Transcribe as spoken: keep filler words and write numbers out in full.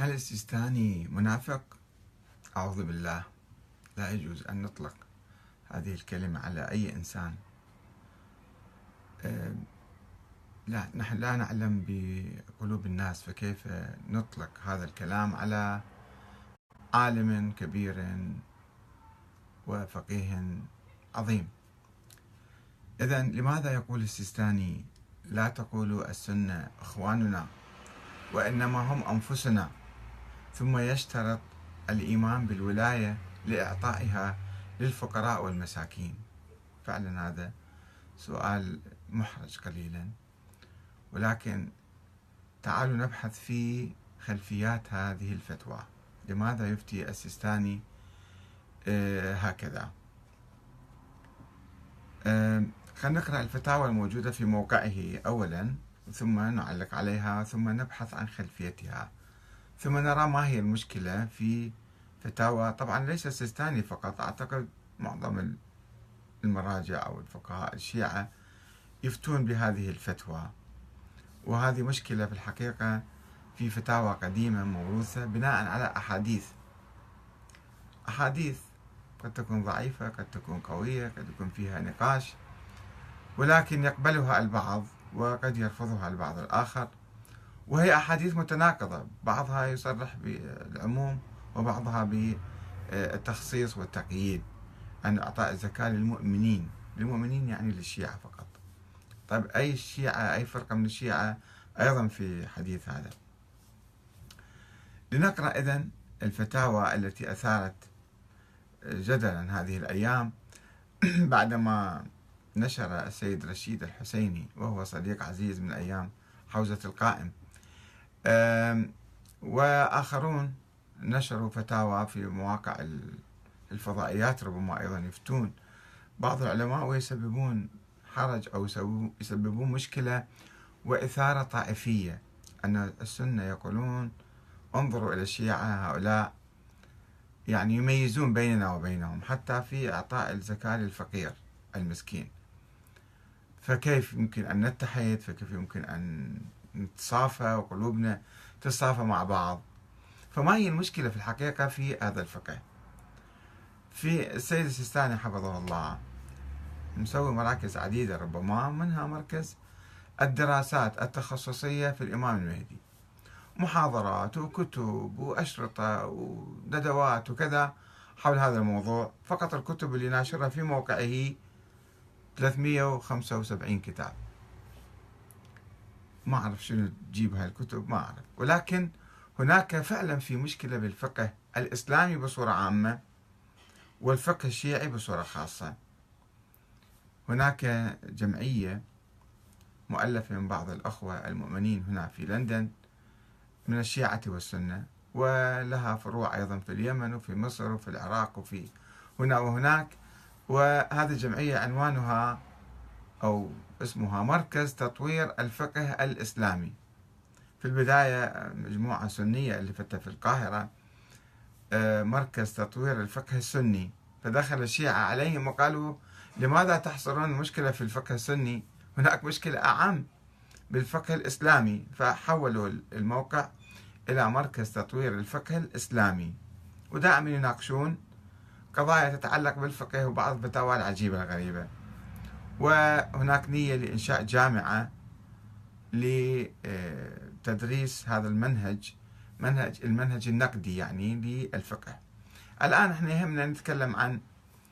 هل السيستاني منافق؟ أعوذ بالله، لا يجوز أن نطلق هذه الكلمة على أي إنسان. لا، نحن لا نعلم بقلوب الناس، فكيف نطلق هذا الكلام على عالم كبير وفقيه عظيم؟ إذن لماذا يقول السيستاني لا تقولوا السنة إخواننا وإنما هم أنفسنا، ثم يشترط الإيمان بالولاية لإعطائها للفقراء والمساكين؟ فعلا هذا سؤال محرج قليلا، ولكن تعالوا نبحث في خلفيات هذه الفتوى. لماذا يفتي السيستاني هكذا؟ خلينا نقرأ الفتاوى الموجودة في موقعه أولا، ثم نعلق عليها، ثم نبحث عن خلفيتها، ثم نرى ما هي المشكلة في فتاوى. طبعا ليس السيستاني فقط، أعتقد معظم المراجع أو الفقهاء الشيعة يفتون بهذه الفتوى، وهذه مشكلة في الحقيقة في فتاوى قديمة موروثة بناء على أحاديث أحاديث قد تكون ضعيفة، قد تكون قوية، قد يكون فيها نقاش، ولكن يقبلها البعض وقد يرفضها البعض الآخر، وهي أحاديث متناقضة، بعضها يصرح بالعموم وبعضها بالتخصيص والتقييد، أن إعطاء الزكاة للمؤمنين للمؤمنين يعني للشيعة فقط. طيب أي الشيعة، أي فرقة من الشيعة أيضا في حديث هذا؟ لنقرأ إذن الفتاوى التي أثارت جدلا هذه الأيام بعدما نشر السيد رشيد الحسيني، وهو صديق عزيز من أيام حوزة القائم، وآخرون نشروا فتاوى في مواقع الفضائيات، ربما أيضا يفتون بعض العلماء ويسببون حرج أو يسببون مشكلة وإثارة طائفية، أن السنة يقولون انظروا إلى الشيعة، هؤلاء يعني يميزون بيننا وبينهم حتى في إعطاء الزكاة للفقير المسكين، فكيف يمكن أن نتحد، فكيف يمكن أن نتصافى وقلوبنا تتصافى مع بعض؟ فما هي المشكلة في الحقيقة في هذا الفقه؟ في السيد السيستاني حفظه الله مسوي مراكز عديدة، ربما منها مركز الدراسات التخصصية في الإمام المهدي، محاضرات وكتب وأشرطة وندوات وكذا حول هذا الموضوع. فقط الكتب اللي ناشرها في موقعه ثلاثمئة وخمسة وسبعين كتاب. ما أعرف شنو تجيب هالكتب، ما أعرف، ولكن هناك فعلا في مشكلة بالفقه الإسلامي بصورة عامة والفقه الشيعي بصورة خاصة. هناك جمعية مؤلفة من بعض الأخوة المؤمنين هنا في لندن من الشيعة والسنة، ولها فروع أيضا في اليمن وفي مصر وفي العراق وفي هنا وهناك، وهذه الجمعية عنوانها أو اسمها مركز تطوير الفقه الإسلامي. في البداية مجموعة سنية اللي فتت في القاهرة مركز تطوير الفقه السني، فدخل الشيعة عليهم وقالوا لماذا تحصرون المشكلة في الفقه السني؟ هناك مشكلة أعم بالفقه الإسلامي، فحولوا الموقع إلى مركز تطوير الفقه الإسلامي، ودائما يناقشون قضايا تتعلق بالفقه وبعض الفتاوى العجيبة الغريبة. وهناك نية لإنشاء جامعة لتدريس هذا المنهج منهج المنهج النقدي يعني للفقه. الآن احنا يهمنا نتكلم عن